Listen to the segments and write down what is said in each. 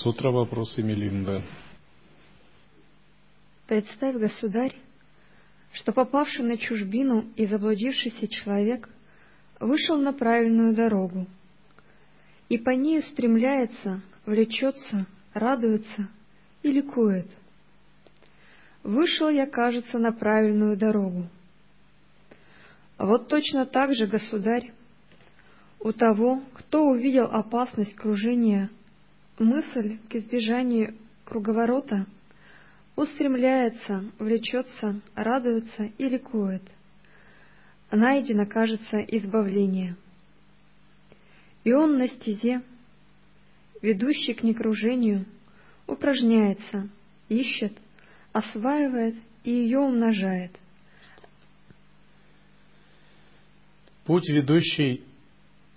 Сутра вопросы Мелинды. Представь, Государь, что попавший на чужбину и заблудившийся человек вышел на правильную дорогу и по ней устремляется, влечется, радуется и ликует. Вышел я, кажется, на правильную дорогу. Вот точно так же, Государь, у того, кто увидел опасность кружения, мысль к избежанию круговорота устремляется, влечется, радуется и ликует. Найдено, кажется, избавление. И он на стезе, ведущей к некружению, упражняется, ищет, осваивает и ее умножает. Путь, ведущий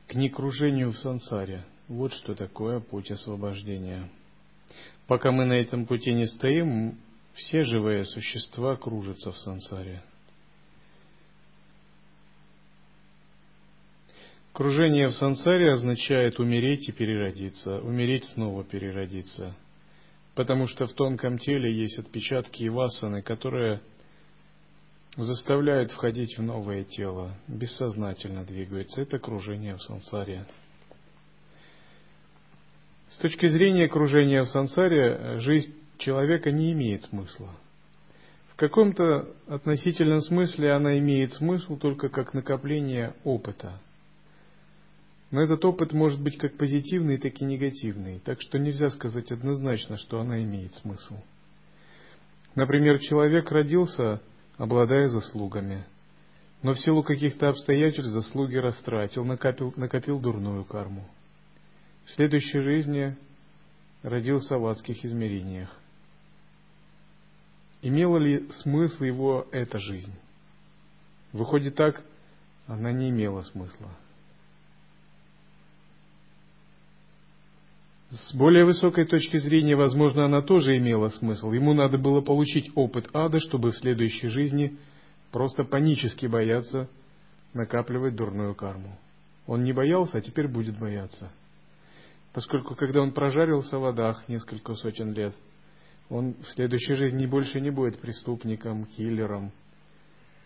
к некружению в сансаре. Вот что такое путь освобождения. Пока мы на этом пути не стоим, все живые существа кружатся в сансаре. Кружение в сансаре означает умереть и переродиться, умереть снова переродиться. Потому что в тонком теле есть отпечатки и васаны, которые заставляют входить в новое тело, бессознательно двигаются. Это кружение в сансаре. С точки зрения кружения в сансаре, жизнь человека не имеет смысла. В каком-то относительном смысле она имеет смысл только как накопление опыта. Но этот опыт может быть как позитивный, так и негативный, так что нельзя сказать однозначно, что она имеет смысл. Например, человек родился, обладая заслугами, но в силу каких-то обстоятельств заслуги растратил, накопил дурную карму. В следующей жизни родился в адских измерениях. Имела ли смысл его эта жизнь? Выходит так, она не имела смысла. С более высокой точки зрения, возможно, она тоже имела смысл. Ему надо было получить опыт ада, чтобы в следующей жизни просто панически бояться накапливать дурную карму. Он не боялся, а теперь будет бояться. Поскольку, когда он прожарился в адах несколько сотен лет, он в следующей жизни больше не будет преступником, киллером,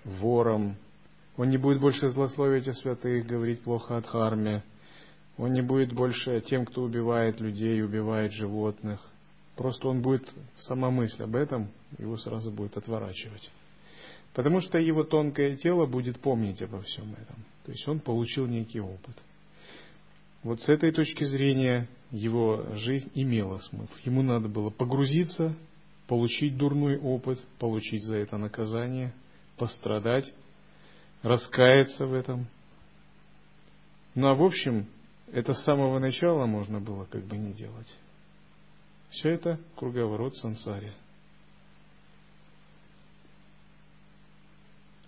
вором. Он не будет больше злословить о святых, говорить плохо о дхарме. Он не будет больше тем, кто убивает людей, убивает животных. Просто он будет, сама мысль об этом его сразу будет отворачивать. Потому что его тонкое тело будет помнить обо всем этом. То есть он получил некий опыт. Вот с этой точки зрения его жизнь имела смысл. Ему надо было погрузиться, получить дурной опыт, получить за это наказание, пострадать, раскаяться в этом. Ну а в общем, это с самого начала можно было как бы не делать. Все это круговорот сансаре.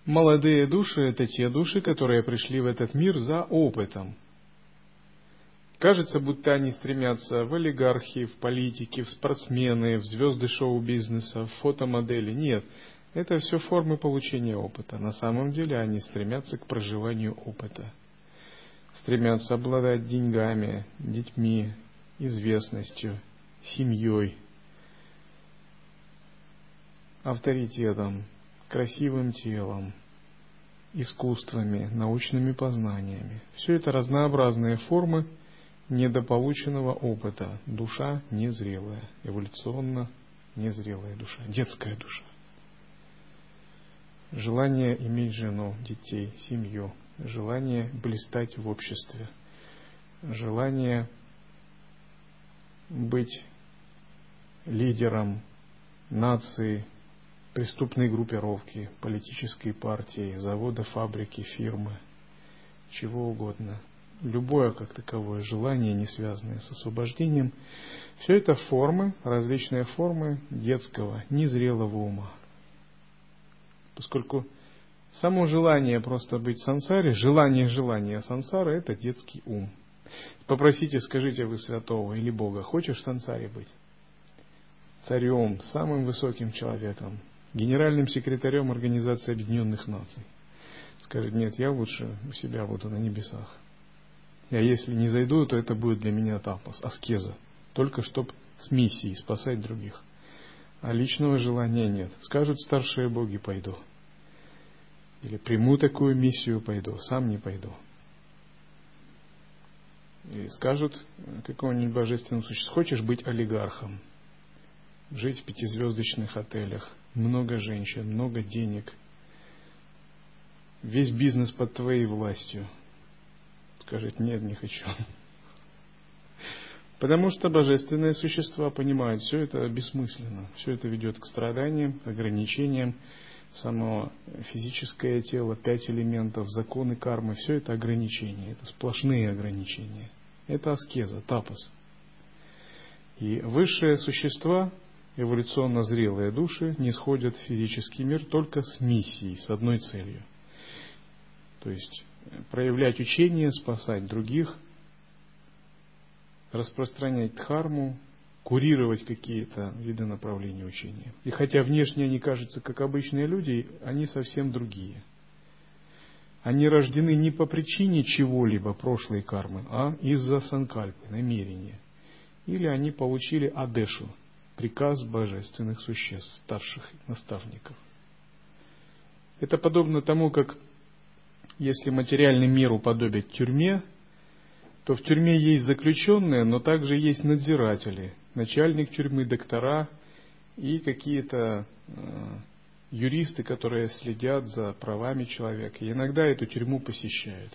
Молодые души – это те души, которые пришли в этот мир за опытом. Кажется, будто они стремятся в олигархии, в политики, в спортсмены, в звезды шоу-бизнеса, в фотомодели. Нет, это все формы получения опыта. На самом деле они стремятся к проживанию опыта. Стремятся обладать деньгами, детьми, известностью, семьей, авторитетом, красивым телом, искусствами, научными познаниями. Все это разнообразные формы недополученного опыта. Душа незрелая, эволюционно незрелая душа, детская душа. желание иметь жену, детей, семью, желание блистать в обществе, желание быть лидером нации, преступной группировки, политической партии, завода, фабрики, фирмы, чего угодно. Любое как таковое желание, не связанное с освобождением, все это формы, различные формы детского, незрелого ума. Поскольку само желание просто быть в сансаре, желание сансары — это детский ум. Попросите, скажите вы святого или Бога: хочешь в сансаре быть? Царем, самым высоким человеком, генеральным секретарем Организации Объединенных Наций. Скажет: нет, я лучше у себя буду на небесах. Я если не зайду, то это будет для меня тапос, аскеза, только чтобы с миссией спасать других. А личного желания нет. Скажут старшие боги: пойду. Или приму такую миссию, пойду, сам не пойду. Или скажут какому-нибудь божественному существу: хочешь быть олигархом, жить в пятизвездочных отелях, много женщин, много денег, весь бизнес под твоей властью. Скажет: нет, не хочу. Потому что божественные существа понимают, все это бессмысленно, все это ведет к страданиям, ограничениям. Само физическое тело, 5 элементов, законы кармы, все это ограничения, это сплошные ограничения. Это аскеза, тапос. И высшие существа, эволюционно зрелые души, не сходят в физический мир только с миссией, с одной целью. То есть проявлять учение, спасать других, распространять дхарму, курировать какие-то виды направления учения. И хотя внешне они кажутся как обычные люди, они совсем другие. Они рождены не по причине чего-либо прошлой кармы, а из-за санкальпы, намерения. Или они получили адешу, приказ божественных существ, старших наставников. Это подобно тому, как если материальный мир уподобить тюрьме, то в тюрьме есть заключенные, но также есть надзиратели, начальник тюрьмы, доктора и какие-то юристы, которые следят за правами человека. И иногда эту тюрьму посещают.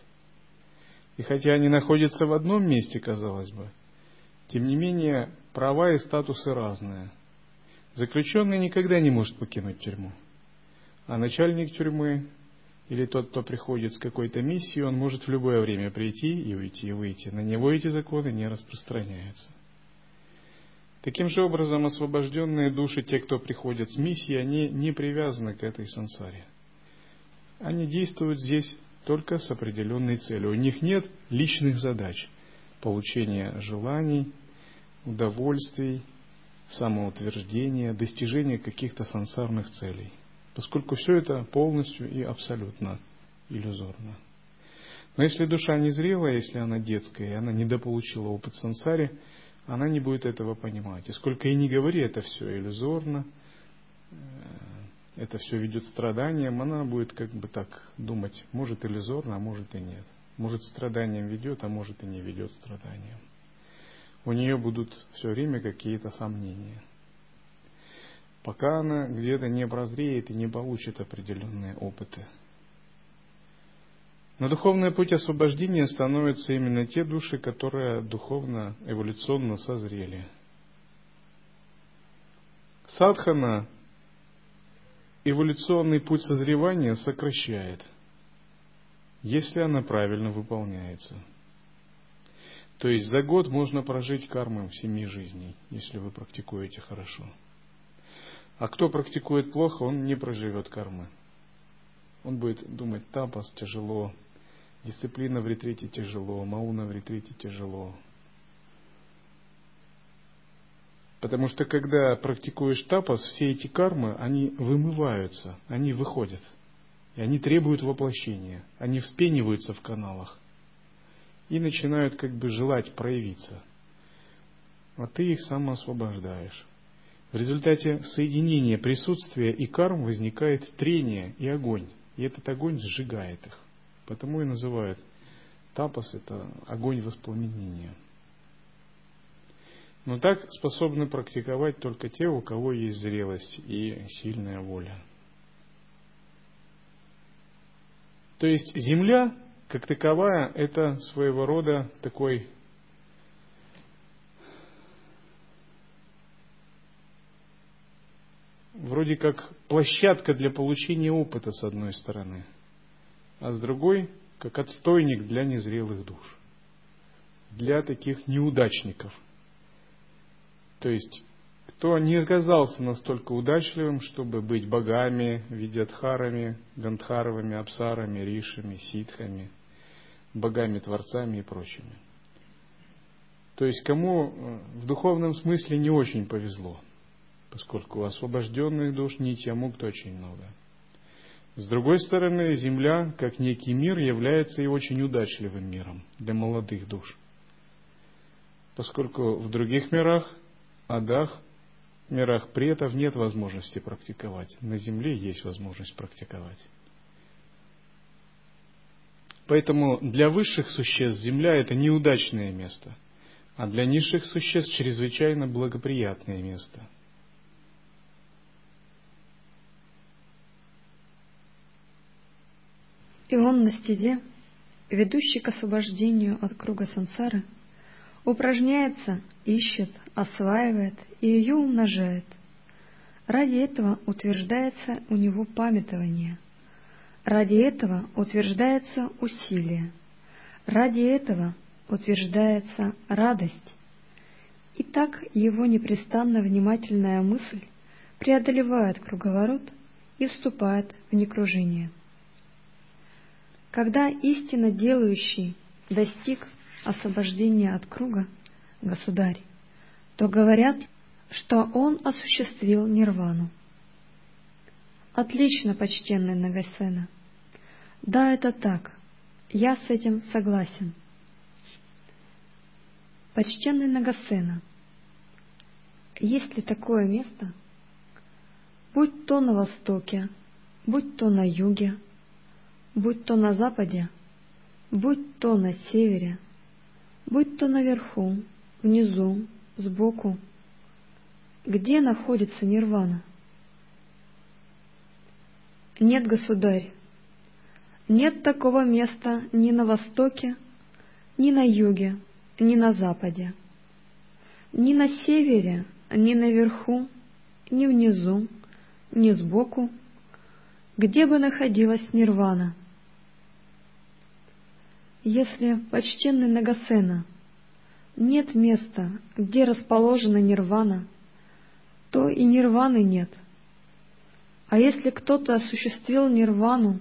И хотя они находятся в одном месте, казалось бы, тем не менее права и статусы разные. Заключенный никогда не может покинуть тюрьму, а начальник тюрьмы или тот, кто приходит с какой-то миссией, он может в любое время прийти и уйти, На него эти законы не распространяются. Таким же образом, освобожденные души, те, кто приходят с миссией, они не привязаны к этой сансаре. Они действуют здесь только с определенной целью. У них нет личных задач получения желаний, удовольствий, самоутверждения, достижения каких-то сансарных целей. Поскольку все это полностью и абсолютно иллюзорно. Но если душа незрелая, если она детская, и она недополучила опыт сансари, она не будет этого понимать. И сколько ей ни говори, это все иллюзорно, это все ведет к страданиям, она будет как бы так думать: может иллюзорно, а может и нет. Может страданиям ведет, а может и не ведет страданиям. У нее будут все время какие-то сомнения. Пока она где-то не прозреет и не получит определенные опыты. На духовный путь освобождения становятся именно те души, которые духовно, эволюционно созрели. Садхана эволюционный путь созревания сокращает, если она правильно выполняется. То есть за год можно прожить карму в 7 жизней, если вы практикуете хорошо. А кто практикует плохо, он не проживет кармы. Он будет думать: тапас тяжело, дисциплина в ретрите тяжело, мауна в ретрите тяжело. Потому что когда практикуешь тапас, все эти кармы, они вымываются, они выходят. И они требуют воплощения, они вспениваются в каналах и начинают как бы желать проявиться. А ты их самоосвобождаешь. В результате соединения присутствия и карм возникает трение и огонь. И этот огонь сжигает их. Потому и называют тапас — это огонь воспламенения. Но так способны практиковать только те, у кого есть зрелость и сильная воля. То есть земля, как таковая, это своего рода такой вроде как площадка для получения опыта с одной стороны, а с другой как отстойник для незрелых душ, для таких неудачников. То есть, кто не оказался настолько удачливым, чтобы быть богами, видятхарами, гандхарвами, апсарами, ришами, ситхами, богами-творцами и прочими. То есть, кому в духовном смысле не очень повезло, поскольку освобожденных душ нитья-мукт очень много. С другой стороны, Земля, как некий мир, является и очень удачливым миром для молодых душ, поскольку в других мирах, адах, мирах претов нет возможности практиковать. На земле есть возможность практиковать. Поэтому для высших существ земля – это неудачное место, а для низших существ – чрезвычайно благоприятное место. И он на стезе, ведущий к освобождению от круга сансары, упражняется, ищет, осваивает и ее умножает. Ради этого утверждается у него памятование. Ради этого утверждается усилие. Ради этого утверждается радость. И так его непрестанно внимательная мысль преодолевает круговорот и вступает в некружение. Когда истинно делающий достиг освобождение от круга, государь, то говорят, что он осуществил нирвану. Отлично, почтенный Нагасена. Да, это так. Я с этим согласен. Почтенный Нагасена, есть ли такое место, будь то на востоке, будь то на юге, будь то на западе, будь то на севере, будь то наверху, внизу, сбоку, где находится нирвана? Нет, государь, нет такого места ни на востоке, ни на юге, ни на западе, ни на севере, ни наверху, ни внизу, ни сбоку, где бы находилась нирвана. Если, почтенный Нагасена, нет места, где расположена нирвана, то и нирваны нет. А если кто-то осуществил нирвану,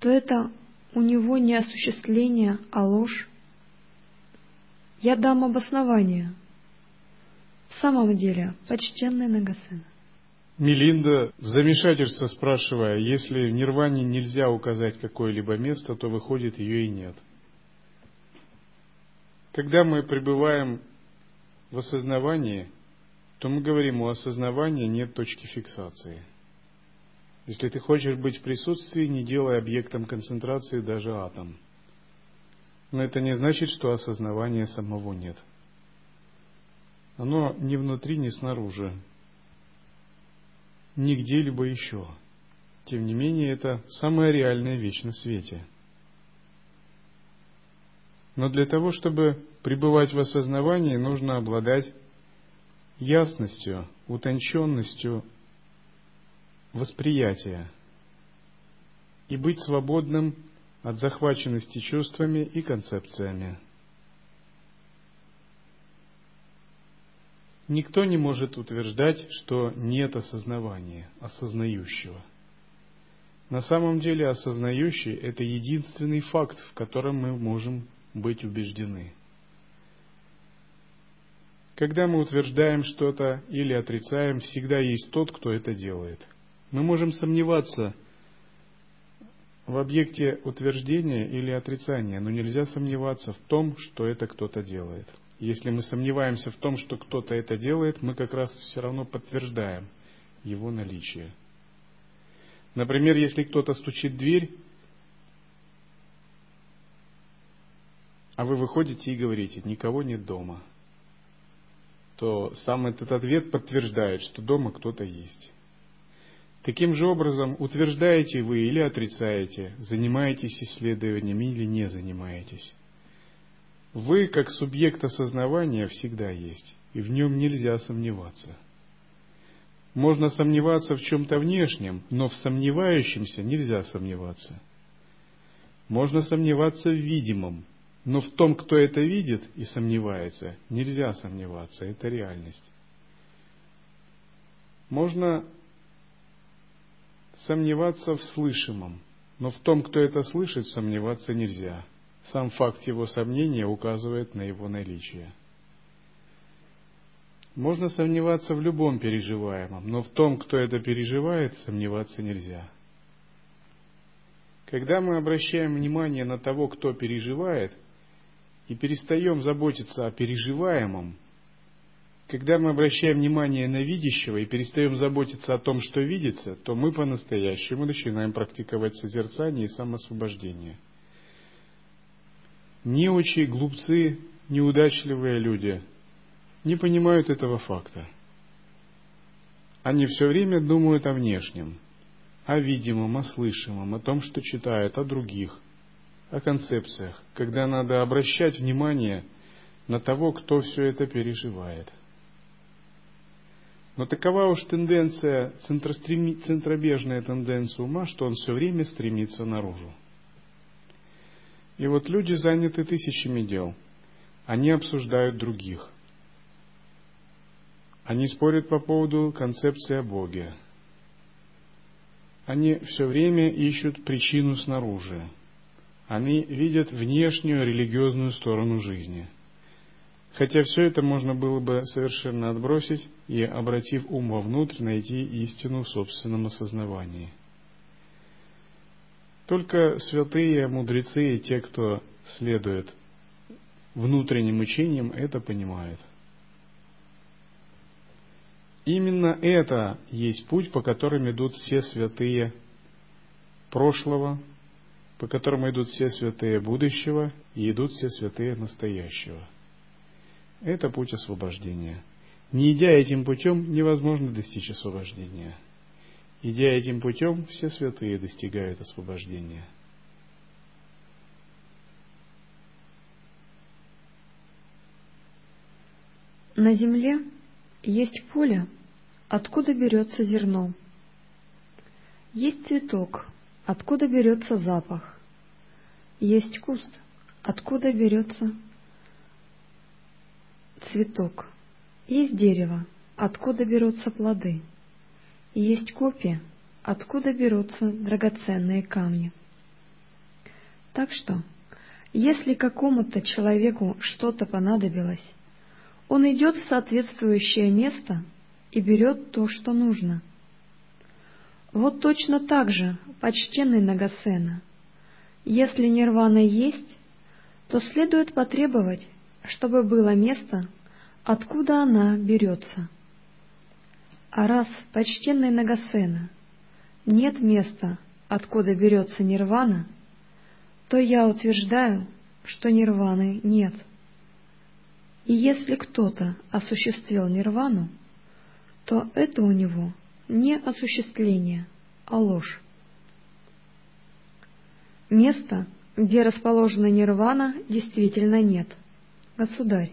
то это у него не осуществление, а ложь. Я дам обоснование. В самом деле, почтенный Нагасена. Мелинда в замешательстве спрашивая, если в нирване нельзя указать какое-либо место, то выходит ее и нет. Когда мы пребываем в осознавании, то мы говорим, у осознавания нет точки фиксации. Если ты хочешь быть в присутствии, не делай объектом концентрации даже атом. Но это не значит, что осознавания самого нет. Оно ни внутри, ни снаружи, ни где-либо еще. Тем не менее, это самая реальная вещь на свете. Но для того, чтобы пребывать в осознавании, нужно обладать ясностью, утонченностью восприятия и быть свободным от захваченности чувствами и концепциями. Никто не может утверждать, что нет осознавания, осознающего. На самом деле осознающий – это единственный факт, в котором мы можем быть убеждены. Когда мы утверждаем что-то или отрицаем, всегда есть тот, кто это делает. Мы можем сомневаться в объекте утверждения или отрицания, но нельзя сомневаться в том, что это кто-то делает. Если мы сомневаемся в том, что кто-то это делает, мы как раз все равно подтверждаем его наличие. Например, если кто-то стучит в дверь, а вы выходите и говорите, никого нет дома, то сам этот ответ подтверждает, что дома кто-то есть. Таким же образом, утверждаете вы или отрицаете, занимаетесь исследованиями или не занимаетесь. Вы, как субъект осознавания, всегда есть, и в нем нельзя сомневаться. Можно сомневаться в чем-то внешнем, но в сомневающемся нельзя сомневаться. Можно сомневаться в видимом, но в том, кто это видит и сомневается, нельзя сомневаться, это реальность. Можно сомневаться в слышимом, но в том, кто это слышит, сомневаться нельзя. Сам факт его сомнения указывает на его наличие. Можно сомневаться в любом переживаемом, но в том, кто это переживает, сомневаться нельзя. Когда мы обращаем внимание на того, кто переживает, и перестаем заботиться о переживаемом, когда мы обращаем внимание на видящего и перестаем заботиться о том, что видится, то мы по-настоящему начинаем практиковать созерцание и самоосвобождение. Неучи, глупцы, неудачливые люди не понимают этого факта. Они все время думают о внешнем, о видимом, о слышимом, о том, что читают, о других, о концепциях, когда надо обращать внимание на того, кто все это переживает. Но такова уж тенденция, центробежная тенденция ума, что он все время стремится наружу. И вот люди заняты тысячами дел. Они обсуждают других. Они спорят по поводу концепции о Боге. Они все время ищут причину снаружи. Они видят внешнюю религиозную сторону жизни. Хотя все это можно было бы совершенно отбросить и, обратив ум вовнутрь, найти истину в собственном осознавании. Только святые, мудрецы и те, кто следует внутренним учениям, это понимают. Именно это есть путь, по которому идут все святые прошлого, по которому идут все святые будущего и идут все святые настоящего. Это путь освобождения. Не идя этим путем, невозможно достичь освобождения. Идя этим путем, все святые достигают освобождения. На земле есть поле, откуда берется зерно. Есть цветок, откуда берется запах. Есть куст, откуда берется цветок. Есть дерево, откуда берутся плоды. Есть копья, откуда берутся драгоценные камни. Так что, если какому-то человеку что-то понадобилось, он идет в соответствующее место и берет то, что нужно. Вот точно так же, почтенный Нагасена, если нирвана есть, то следует потребовать, чтобы было место, откуда она берется. А раз, почтенный Нагасена, нет места, откуда берется нирвана, то я утверждаю, что нирваны нет. И если кто-то осуществил нирвану, то это у него не осуществление, а ложь. Места, где расположена нирвана, действительно нет, государь,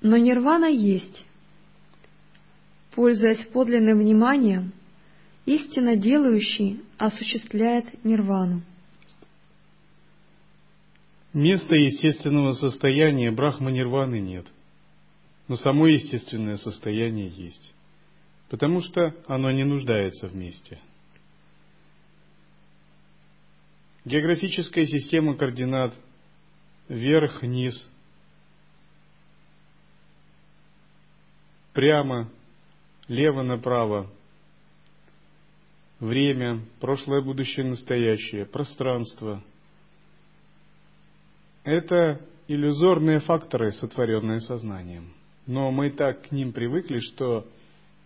но нирвана есть. Пользуясь подлинным вниманием, истинно делающий осуществляет нирвану. Места естественного состояния брахма-нирваны нет, но само естественное состояние есть, потому что оно не нуждается в месте. Географическая система координат вверх, вниз, прямо, лево направо, время, прошлое, будущее, настоящее, пространство – это иллюзорные факторы, сотворенные сознанием. Но мы так к ним привыкли, что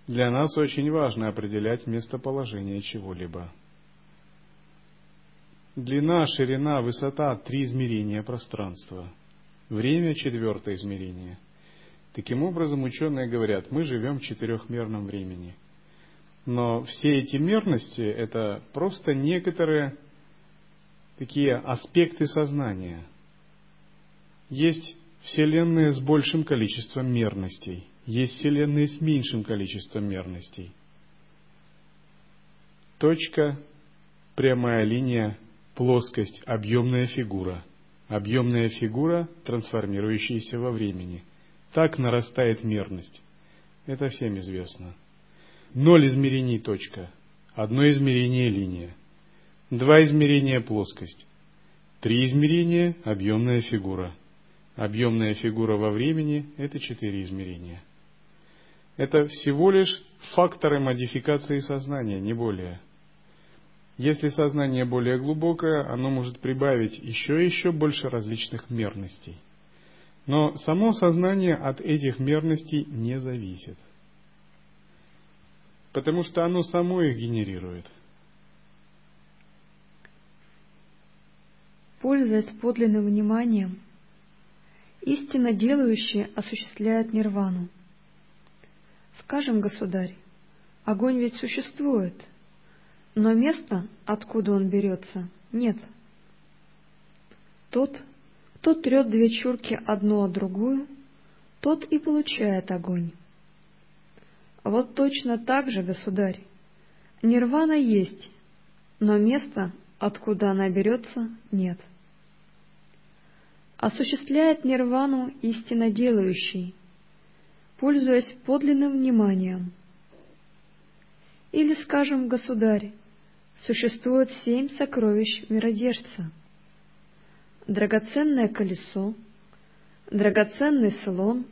для нас очень важно определять местоположение чего-либо. Длина, ширина, высота – 3 измерения пространства. Время – 4-е измерение. Таким образом, ученые говорят, мы живем в 4-мерном времени. Но все эти мерности – это просто некоторые такие аспекты сознания. Есть вселенные с большим количеством мерностей, есть вселенные с меньшим количеством мерностей. Точка, прямая линия, плоскость, объемная фигура, трансформирующаяся во времени. Так нарастает мерность. Это всем известно. 0 измерений – точка, 1 измерение – линия, 2 измерения – плоскость, 3 измерения – объемная фигура. Объемная фигура во времени – это 4 измерения. Это всего лишь факторы модификации сознания, не более. Если сознание более глубокое, оно может прибавить еще и еще больше различных мерностей. Но само сознание от этих мерностей не зависит, потому что оно само их генерирует. Пользуясь подлинным вниманием, истинно делающие осуществляют нирвану. Скажем, государь, огонь ведь существует, но места, откуда он берется, нет. Тот, кто трет две чурки одну о другую, тот и получает огонь. Вот точно так же, государь, нирвана есть, но места, откуда она берется, нет. Осуществляет нирвану истинно делающий, пользуясь подлинным вниманием. Или, скажем, государь, существует 7 сокровищ миродержца: драгоценное колесо, драгоценный слон,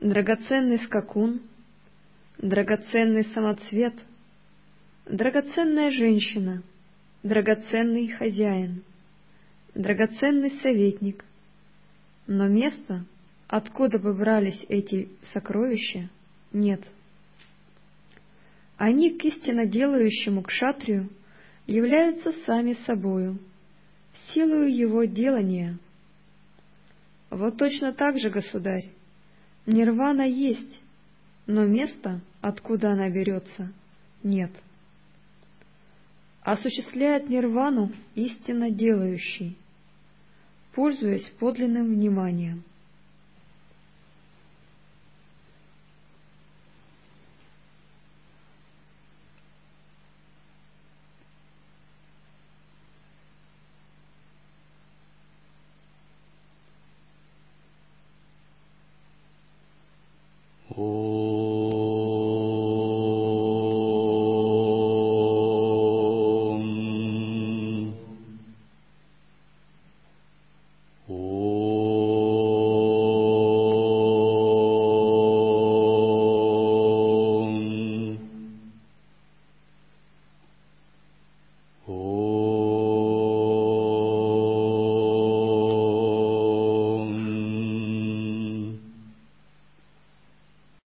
драгоценный скакун, драгоценный самоцвет, драгоценная женщина, драгоценный хозяин, драгоценный советник. Но места, откуда бы брались эти сокровища, нет. Они к истинно делающему кшатрию являются сами собою, силою его делания. Вот точно так же, государь, нирвана есть, но места, откуда она берется, нет. Осуществляет нирвану истинно делающий, пользуясь подлинным вниманием.